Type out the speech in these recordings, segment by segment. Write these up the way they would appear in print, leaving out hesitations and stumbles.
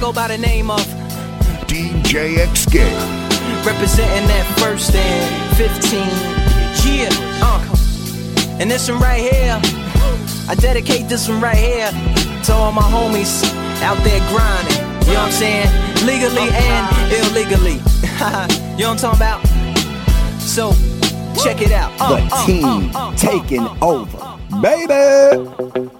go by the name of DJ Xscape, representing that first and 15. Yeah, and this one right here, I dedicate this one right here to all my homies out there grinding. You know what I'm saying? Legally and illegally. You know what I'm talking about? So check it out. The team taking over, baby.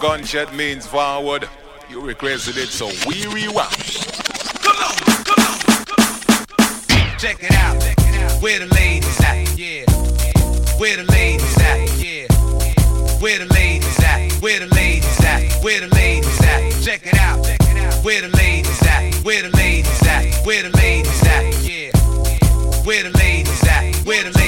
Gunshot means forward. You requested it, so we rewind. Come on, come on, come on. Check it out. Where the ladies at? Yeah. Where the ladies at? Yeah. Where the ladies at? Where the ladies at? Where the ladies at? Check it out. Where the ladies at? Where the ladies at? Where the ladies at? Yeah. Where the ladies at? Where the ladies?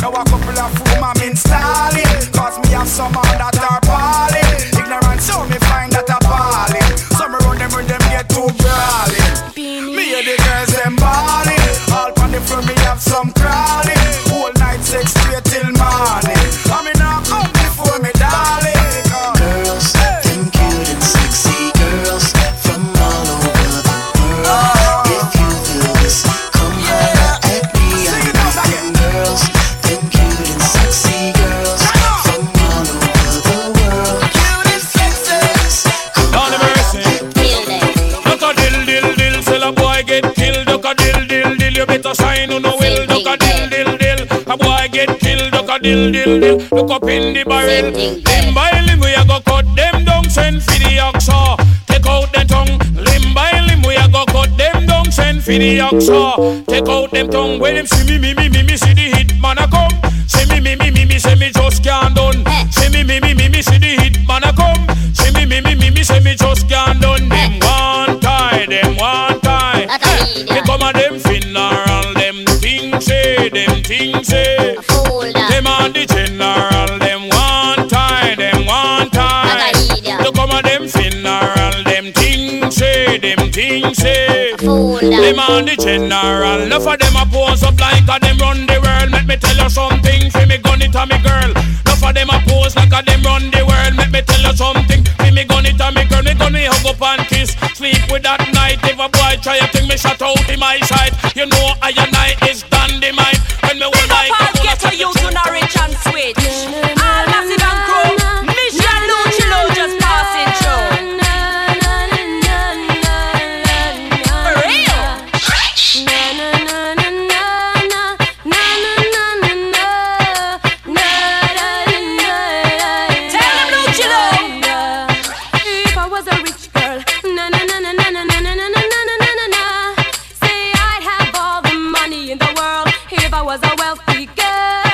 Now a couple of food, I'm installing. dill, dill, dill. Look up in the barrel. Limb by limb, we a go cut them down. Send for the oxa. Take out the tongue. Limb by limb, we a go cut them down. Send for the oxa. Take out them tongue. When them see me, see the hit man a come. See me, say me just can't done. See me, see the hit man a come. See me, say me just can't done. Them one tie, them one tie. They come at them finna. Them things say them and the general. Them one time, them one time. Look come at them funeral. Them things say, them things say them and the general. Enough of them a pose up like a them run the world. Let me tell you something, free me gun it a me girl. Enough of them a pose like a them run the world. Let me tell you something, free me gun it a me girl. Me gun me hug up and kiss. Sleep with that night. If a boy try a thing, me shut out in my sight. You know I and I is done the mind. When me will like I get to you to not rich and sweet. All massive and grow. Mission Luchi Low just passing through. For real? Tell him Luchi Low. If I was a rich girl, say I'd have all the money in the world. If I was a wealthy girl,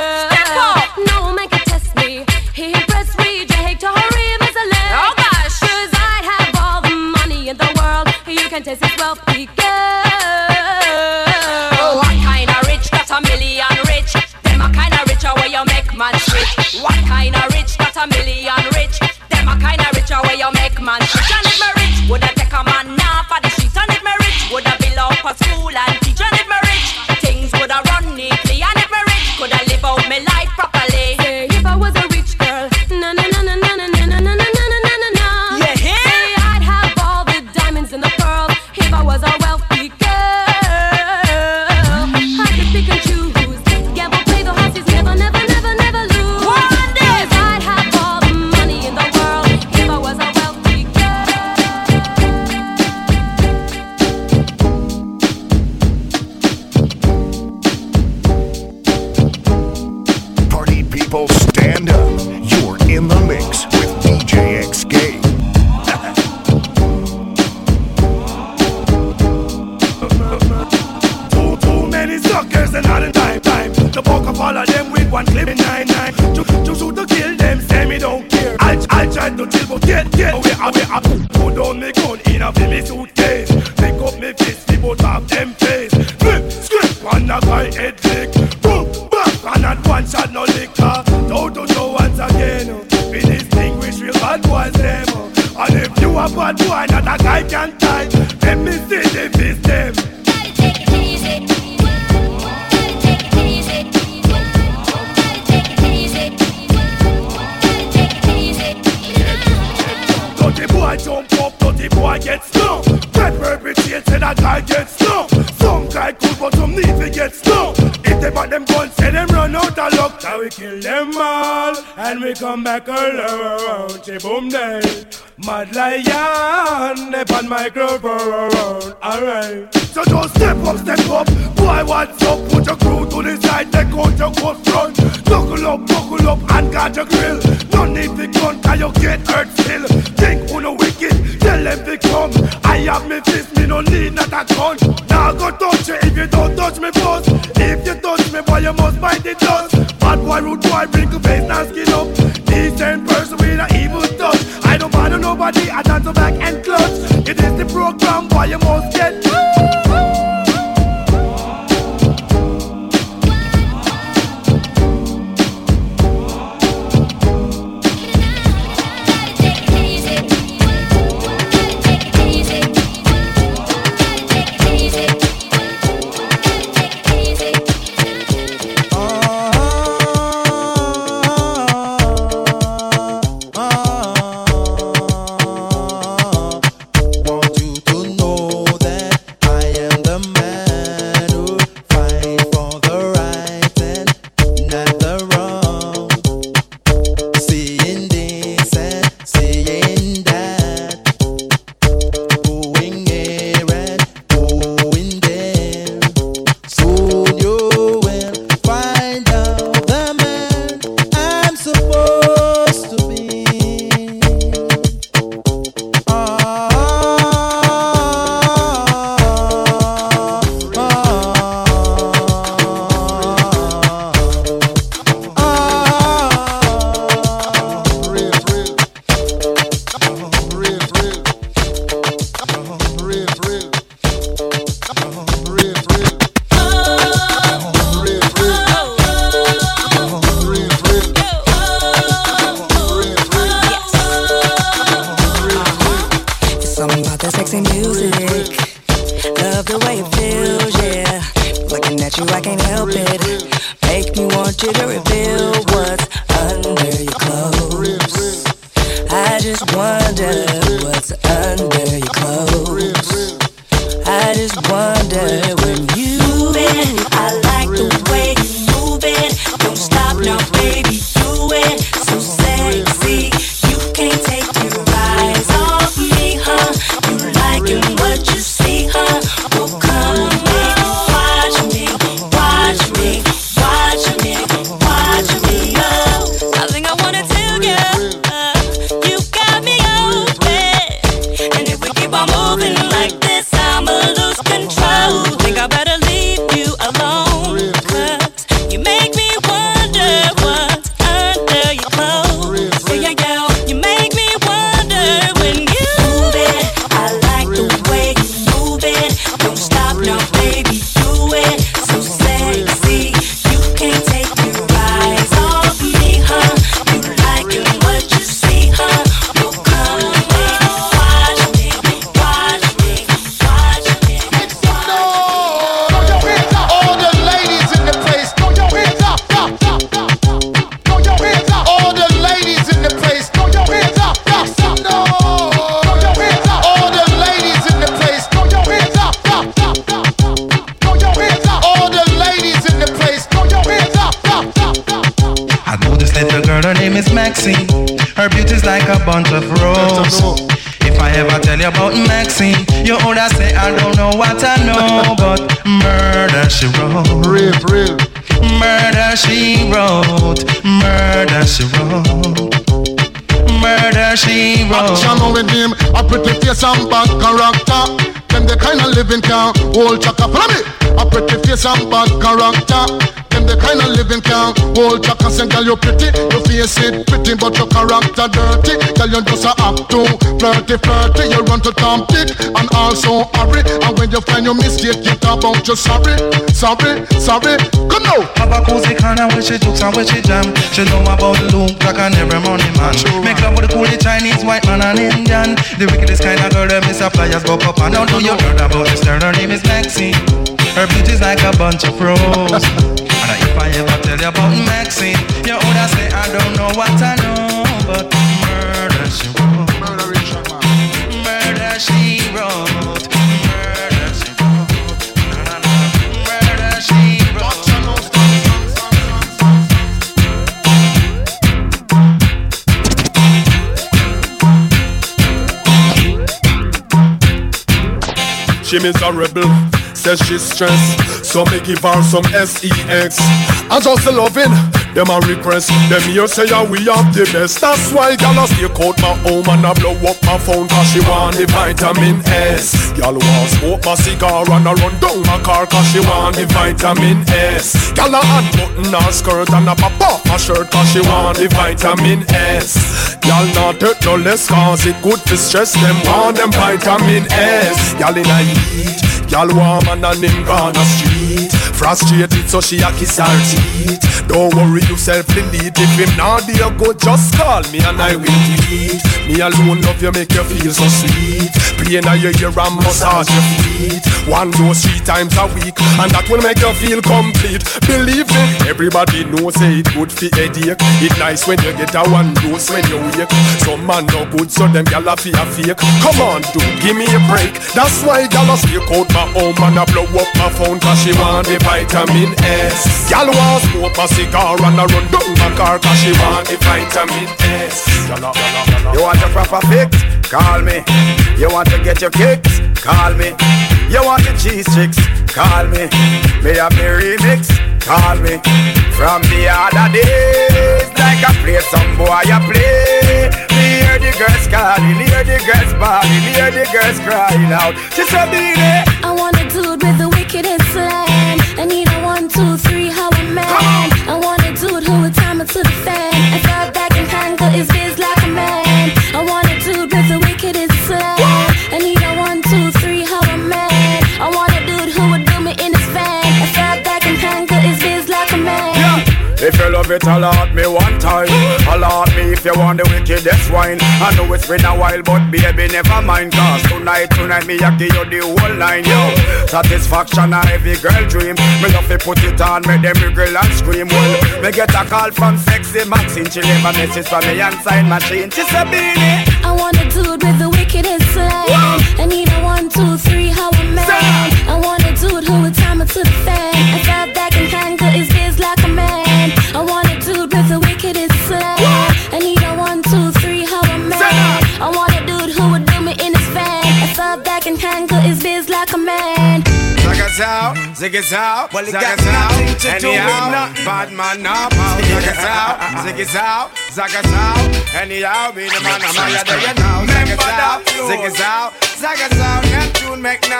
step up. No man could test me. He impressed me. Drake to hurry is a leg. Oh gosh, 'cause I'd have all the money in the world. You can test this wealthy girl. Oh, what kind of rich? That's a million rich. Them a kind of richer where you make man rich. What kind of rich? That's a million rich. Them a kind of richer where you make man rich. And if me rich, would I take a man now for the street? And if me rich, would I build up a school and teach? And if me rich. Could I run neatly and if I'm rich, could I live out my life properly? Say if I was a rich girl, you hear? Say I'd have all the diamonds in the world. If I was a wealthy girl, I could pick and choose. Gamble, play the horses, never lose. 'Cause I'd have all the money in the world. If I was a wealthy girl. People stand up, you're in the mix with DJ Xscape. Too many suckers and not a time. The poker follow them with one clip in 9-9. To shoot to kill them, say me don't care. I tried to chill but get away. Put down me gun in a me suitcase. Pick up me fist, the both of them face. Flip, script, on a guy head lick. And at one shot no liquor. Toe once again. We distinguish real bad boys them. And if you a bad boy, not a guy can tie. Let me see the fist them. Gotta take it easy. Gotta take it easy. Gotta take it easy. Gotta take it easy. Don't the boy jump up, don't the boy get stung. That perpetrates and a guy get stung. Some guy could but some need to get stung. They bought them guns, say them run out of luck. Now we kill them all, and we come back all around. She-boom day, mad lion, they pan microphone. Alright. So don't step up, boy what's up? Put your crew to the side, take out your ghost front. Buckle up, and guard your grill. No need to gun, 'cause you get hurt still. Think who no wicked, tell them to come. I have me fist, me no need not a gun. Now go touch you if you don't touch me first. If you touch me, boy, you must bite the dust. Bad boy, rude boy, wrinkle face, now skin up. Decent person with an evil touch. I don't bother nobody, I dance back and clutch. It is the program, boy, you must get. I am sexy music. Love the way it feels, yeah. Looking at you, I can't help it. Make me want you to reveal what's under your clothes. I just wonder what's under your clothes. I just wonder when you move it. I like the way you move it. Don't stop now, baby, do it. So sexy, you can't take your eyes off me, huh? You liking what you see, huh? Well, come with me, watch me, watch me, watch me, watch me, oh. I think I wanna tell you, you got me open. And if we keep on moving like this, her beauty's like a bunch of roses. If I ever tell you about Maxine, you would say I don't know what I know. But murder she wrote, murder she wrote, murder she wrote, murder she wrote. A channel with him, a pretty face and bad character. Them the kind of living can hold chaka. Follow me. A pretty face and bad character. Them the kind of living can hold chaka. Say girl you pretty, you face it pretty, but your character dirty. Girl you just a act too flirty, flirty. You run to Tom Dick and also hurry. And when you find your mistake, you talk about you sorry, sorry, sorry. Come now. Have a cozy kind of where she jokes and where she jam. She know about the loom like an every money man. Make love with the cool Chinese, white man and Indian. The wickedest kind of girl that miss a flyers buck up and down. You heard about this girl, her name is Maxine. Her beauty's like a bunch of roses. And if I ever tell you about Maxine, you would say I don't know what I know. But murder she wrote, murder she wrote, murder she wrote, murder she wrote. She miserable, says she's stressed, so me give her some sex. I just love it. Them a repress. Them here say yeah, we have the best. That's why y'all a stick out my home and I blow up my phone, cause she want the vitamin S. Y'all want smoke my cigar and I run down my car, cause she want the vitamin S. Y'all a unbutton her skirt and I pop off her shirt, cause she want the vitamin S. Y'all not hurt no less, cause it good to stress. Them want them vitamin S. Y'all in a heat, y'all warm and a name on the street. Frustrated, so she a kiss her teeth. Don't worry, you self-delete. If him not there, go just call me and I will delete. Me alone love you, make you feel so sweet. Playing on your ear and massage your feet. One dose 3 times a week, and that will make you feel complete. Believe me, everybody knows say it good for headache. It nice when you get a one dose when you wake. Some man no good, so them gal a feel fake. Come on, dude, give me a break. That's why gal a stick out my home and I blow up my phone, cause she want the vitamin S. Y'all want smoke a cigar and a run down my car, cause she want the vitamin S. You want a proper fix? Call me. You want to get your kicks? Call me. You want the cheese chicks? Call me. May have me remix? Call me. From the other days, like I play some boy I play. Me hear the girls calling, hear the girls bawling, hear the girls crying out. She said, I want a dude with the wickedest slang. I need a 1, 2, 3, how a man. I want a dude who would time it to the fan. I thought that can handle his biz like a man. I want a dude with the wickedest slang. I need a 1, 2, 3, how a man. I want a dude who would do me in his van. I thought that can handle his biz like a man. Yeah. If you love it, a lot me one time, a lot me If you want the wickedest wine, I know it's been a while, but baby, never mind. Cause tonight, me a give you the whole line, yo. Satisfaction a every girl dream. Me love to put it on, make them wriggle and scream. Well, me get a call from Sexy Maxine. She leave a message for me and sign machine. She say, Beanie, I want a dude with the wickedest slang. I need a 1, 2, 3, how a man. I want a dude who would time it to the fan. I thought that can tangle his biz like a man. I want a dude with the wickedest slang. I need a 1, 2, 3, how a man. I want a dude who would do me in his van. I thought that can tangle his biz like a man. Zig it out, well it got nothing to do with nothing. Bad man now, zig it out, zag it out. Anyhow, be the man I'm all day now. Zig it out, zag it out. That tune make #1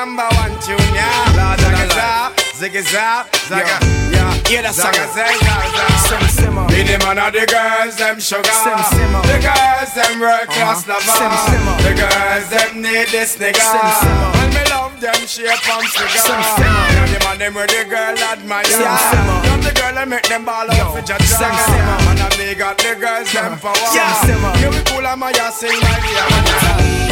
tune, yeah. Zig it out, zag it out. Yeah, that's zag it out. Be the man of the girls, them sugar. The girls, them world class lover. The girls, them need this nigga. And me love them shape and figure. Now the man them where the girl admire. Now the girl I make them ball off with your jaw. And I me got the girls them power. Here we pull on my ass in my ear.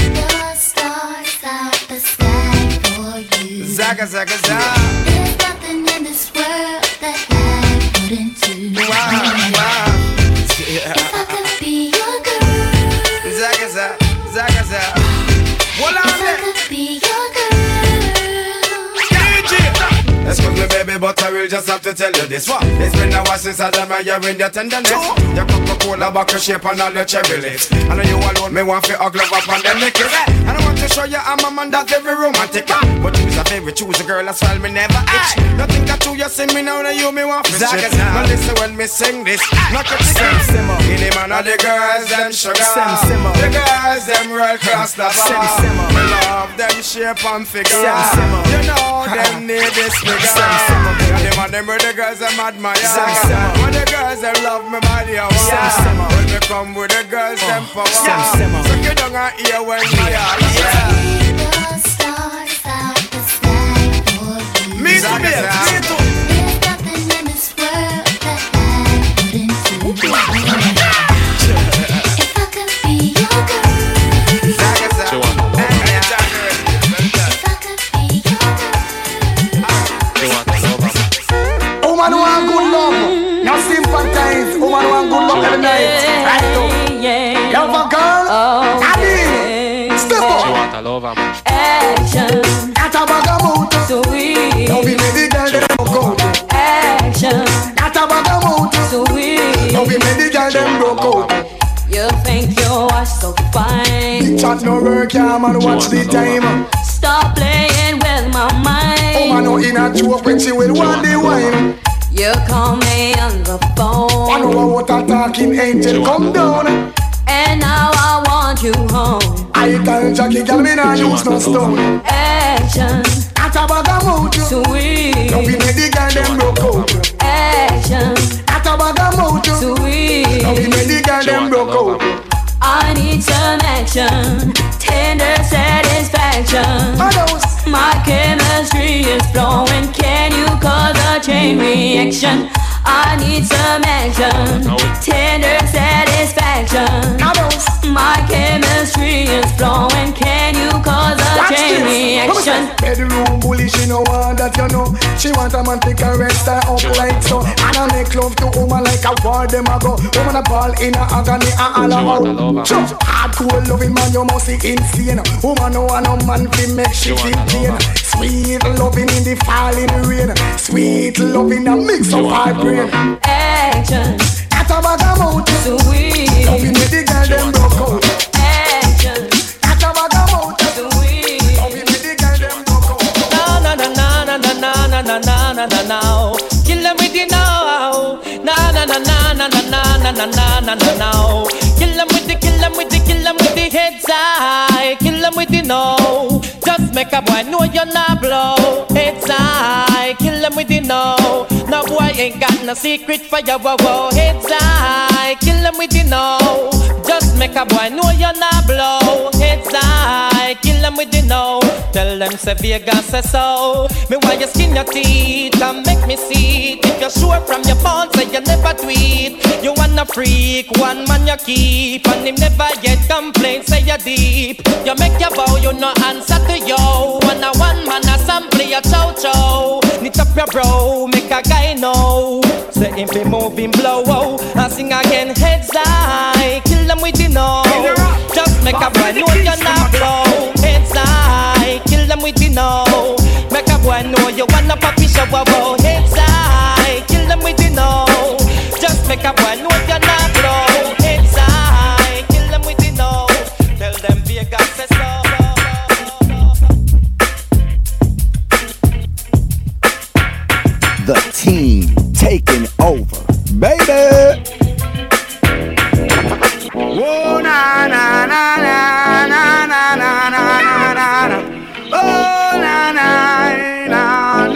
See the stars out the sky for you. Zaga, zaga, zaga. There's nothing in this world that I wouldn't do. If I could be your girl. Zaga, zaga, zaga, zaga. Hold on there. If I could be your girl. Excuse me, baby, but I will just have to tell you this. What? It's been a while since I done my year in your tenderness. Your Coca-Cola back your shape and all your cherry lips. I know you alone, me want to glove up and them naked. And I want to show you I'm a man that's very romantic. But choose a favorite, choose a girl as well, me never itch. You think I do, you see me now, that you me want to shit. Now listen when me sing this, not a ticket. Any man of the girls, them sugar. The girls, them real cross the bar. Me love them shape and figure. You know them need this. The man them with the girls them admire. When the girls them love me body a while. When me come with the girls them power. So you don't have to hear when me all. See the stars out the sky for you. Me too, me too. There's nothing in this world that I wouldn't do. If I could be your girl. Woman want good love, no simple times. Woman want good love every night. Right now, love a girl, Abby, step up. She want a lover. Action. That's a bagamoot. So we. Don't be many girls them broke out. Action. That's a bagamoot. So we. Don't be many girls them broke out. You think you are so fine? Bitch, at no work, yeah, man, watch the time. Stop playing with my mind. Oh, man, no inner joke when she will want the wine. You call me on the phone. I know what a talking angel come down. And now I want you home. I tell Jackie, girl, me not use no stone. Action. At a bagamoot. Sweet. Don't be made the girl them broke out. Action. At a bagamoot. Sweet. Don't be made the girl them broke out. I need some action. Tender satisfaction. My chemistry is flowing. Can you cause a chain reaction? I need some action. Tender satisfaction. My chemistry is flowing. Can you cause a chain reaction? Bedroom bully, she know all that you know. She want a man to caress her up like so. And I make love to woman like a war dem a go. Woman a ball in her agony and all her out. Hardcore loving man, you must be insane. Woman no and no man can make shit in pain. Sweet loving in the falling rain. Sweet loving that mix up her brain. Action. At a bagamoot. Sweet. Loving with the girl them broke out. Action. At a bagamoot. Sweet. Loving with the girl them broke out. Na na na na na na na na na na na. Kill them with the now. Na na na na na na na na na na na. Heads high, kill them with the no. Just make a boy know you're not blow. Heads high, kill them with the no. No boy ain't got no secret for your woe. Heads high, kill them with the no. Just make a boy know you're not blow. It's I kill them with the no. Tell them say Vegas say so. Me why you skin your teeth and make me see it. If you're sure from your phone say you never tweet. You wanna freak, one man you keep, and him never get complaints say you deep. You make your bow, you no answer to yo. Wanna one man assembly your chow chow. Knit up your bro, make a guy know. Say him be moving blow oh. And sing again heads high, kill them with the no. Just make a boy know you're not blow. Heads high, kill them with the no. Make a boy know you wanna poppy show wow. Heads high, kill them with the no. Just make a boy know you're not blow. Heads high, kill them with the no. Tell them Vegas says so. The team taking over, baby. Oh na na na na na na na na na na. Oh na na na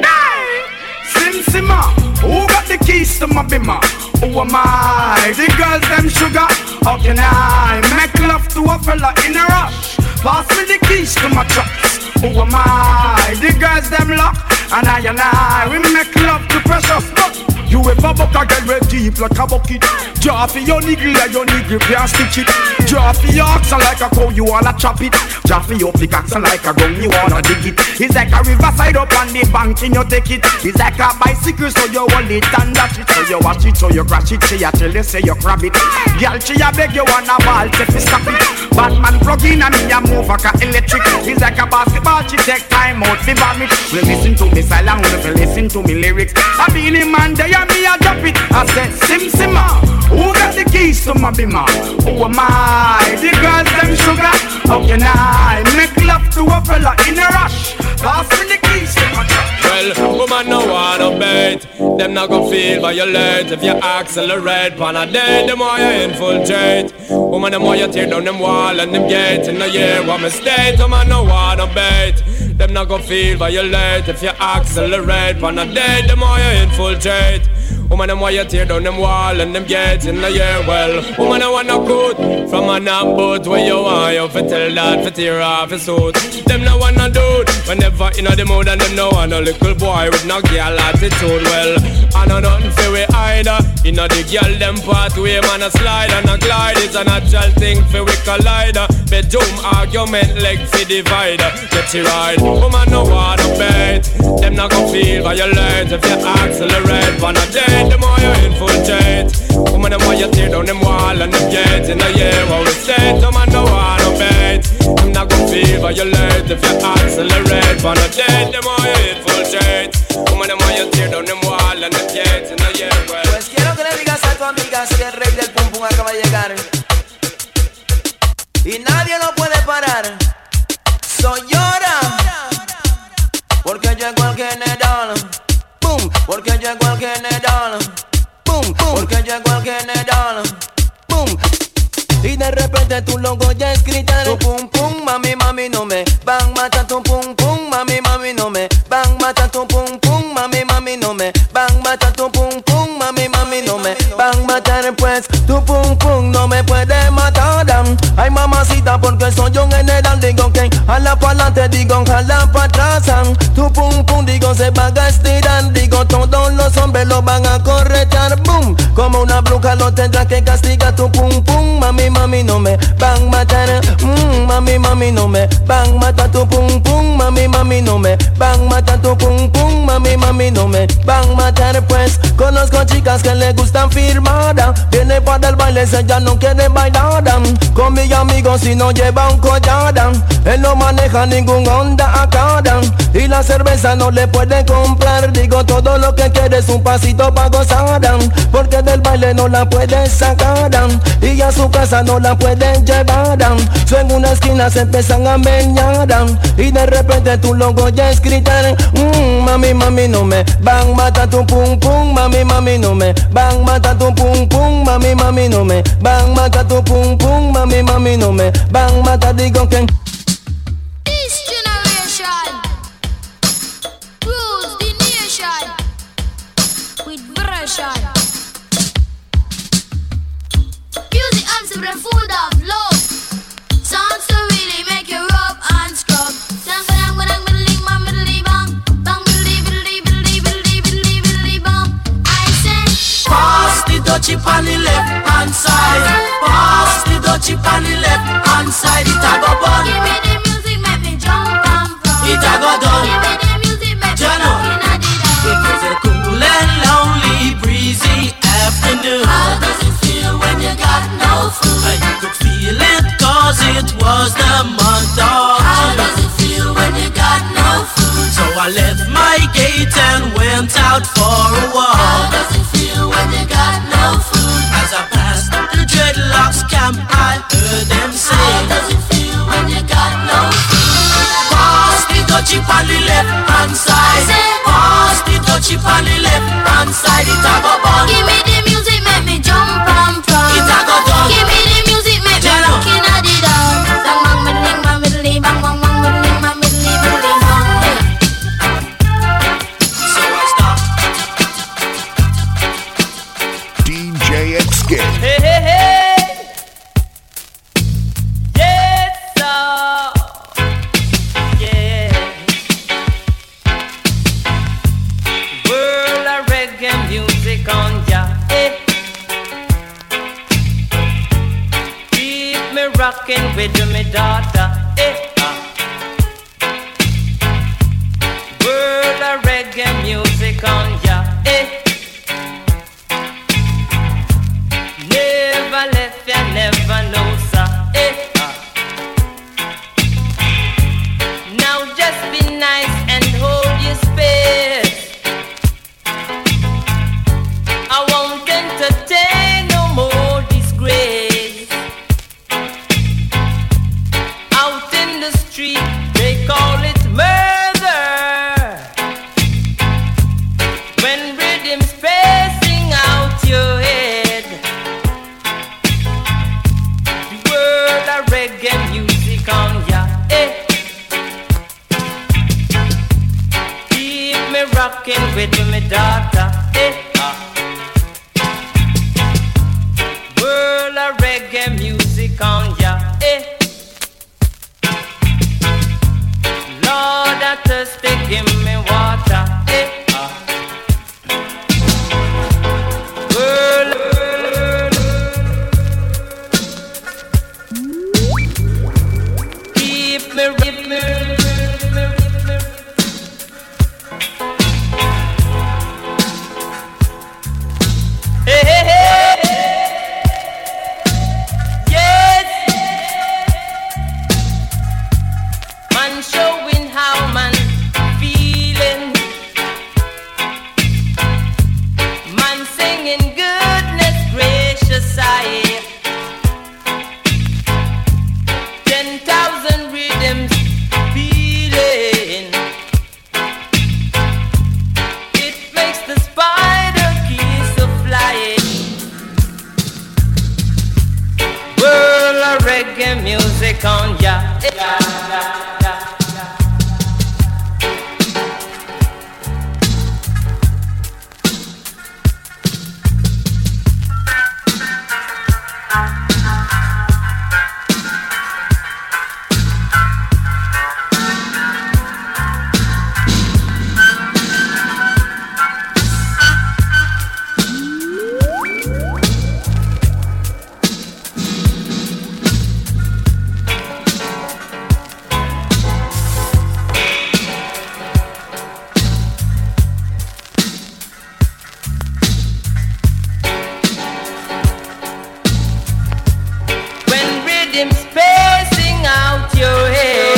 na. Hey, Simsimma, who got the keys to my bimmer? Who am I? The girls them sugar. How can I make love to a fella in a rush? Pass me the keys to my trucks. Who am I? The girls them lock. And I, we make love to precious but you ever buck a girl with deep like a bucket. Draw for your niggle like your niggle, play and stitch it. Draw for your oxen like a cow, you wanna chop it. Draw for your pickaxe like a gun, you wanna dig it. It's like a riverside up on the bank and you take it. It's like a bicycle, so you hold it and dash it. So you watch it, so you crash it, she a tell you, say you grab it. Girl, she a beg you wanna ball, take it, stop it. Batman plug in and me a move like a electric. It's like a basketball, she take time out, she vomit. We listen to me. I long to listen to me lyrics. I be in a man day and me a drop it. I said Simsimma, who got the keys to my bimmer? Who am I? The girls them sugar. How can I make love to a fella in a rush? Pass me the keys to my truck. Well, woman no wanna bait. Them not gon' feel violate. If you accelerate pan a day, the more you infiltrate. Woman, the more you tear down them wall and them gates. In the year what mistake. Woman no wanna bait. Them not gon' feel violate. If you accelerate pan a day, the more you infiltrate. Woman, them why you tear down them wall and them gates. In the year well. Woman, I wanna good from an boat where you are. You fi tell that fi tear off your suit. Them no wanna do it. Whenever you know the mood and them no wanna little boy with no girl attitude. Well, I know nothing for we either. You know the girl them pathway man a slide and a glide. It's a natural thing for we collider. Bedroom argument leg fi divider. Get you right. Woman no wanna bait. Them not gon' feel violent. If you accelerate wanna date, the more you infiltrate. Woman them why you tear down them wall and them gates. In a year what we say. Woman no wanna bait. Them not gon' feel violent. If you accelerate wanna date, the more you infiltrate. Woman them why you tear down them wall and them gates. In a year well. Pues quiero que le digas a tu amiga que el rey del pum pum acaba de llegar y nadie lo puede parar. Soy llora, porque llegó el general. Boom, porque llegó el general. Boom, boom, porque llegó el general. Boom. Y de repente tu logo ya es gritar. Tu pum pum, mami, mami, no me van matar. Tu pum pum, mami, mami, no me van matar. Tu pum pum, mami, mami, no me van matar. Tu pum pum, mami, mami, no me van matar. Pues tu pum pum no me puede matar. Ay mamacita, porque soy un general. Digo que jala pa'lante, digo jala pa' atrás. Tu pum pum, digo se van a estirar. Digo todos los hombres lo van a corretar. Boom, como una bruja lo tendrá que castigar. Tu pum pum, mami, mami, no me van a matar. Mami, mami, no me van a matar. Tu pum pum, mami, mami, no me van a matar. Tu pum pum, mami, mami, no me van a matar. Pues conozco chicas que le gustan firmada. Viene para el baile, ellas no quieren bailar. Con mi amigo si no lleva un collar. Él no maneja ningún Honda Accord. Y la cerveza no le puede comprar. Digo todo lo que quiere es un pasito pa' gozar. Porque del baile no la puede sacar. Y a su casa no la pueden llevar. So en una esquina se empiezan a meñar. Y de repente tu logo ya es gritar. Mami, mami, no me van matar. Tu pum pum, mami, mami, no me van matar. Tu pum pum, mami, mami, no me van matar. Tu pum pum, mami, mami, no me van matar. Digo que this generation rules the nation with pressure. Music. with a food of love. Sounds to really make you rub and scrub. Pass the dutchie on the left hand side. Pass the dutchie on the left hand side. It a go burn. Give me the music, make me jump and run. It a go done. Give me the music, make me jump and run. Because a cool and lonely, breezy afternoon. How does it feel when you got no food? You could feel it 'cause it was the month of June. How does it feel when you got no food? So I left my gate and went out for a walk. How does it feel when you got no food? As I passed the dreadlocks camp, I heard them say, how does it feel when you got no food? Pass the dutchie on the left hand side. Pass the dutchie on the left hand side. It a go burn. Give me the music, make me jump and prance. It a go done. Give me the music, make me knocking at the door. So I stopped. DJ Xscape. Hey hey hey. Yes sir. Yeah. World of reggae music on ya. Hey. Keep me rocking with me daughter. Hey. Reggae music on ya, eh? Never left ya, never know, sir, eh? Now just be nice and hold your space. I won't entertain no more disgrace. Out in the street, they call it murder. With me daughter, eh? World of reggae music on ya, eh? Lord, I thirsty, give me water, eh? World, keep me, keep me. Him spacing out your head.